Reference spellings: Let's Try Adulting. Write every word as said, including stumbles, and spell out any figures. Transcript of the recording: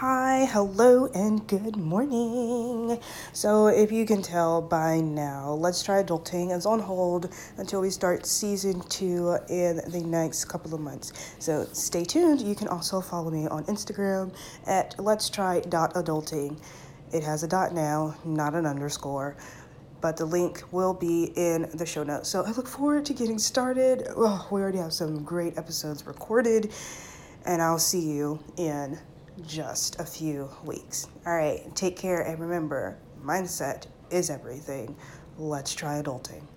Hi, hello, and good morning. So if you can tell by now, Let's Try Adulting is on hold until we start season two in the next couple of months. So stay tuned. You can also follow me on Instagram at Let's Try Adulting. It has a dot now, not an underscore, but the link will be in the show notes. So I look forward to getting started. Oh, we already have some great episodes recorded, and I'll see you in just a few weeks. All right, take care, and remember, mindset is everything. Let's try adulting.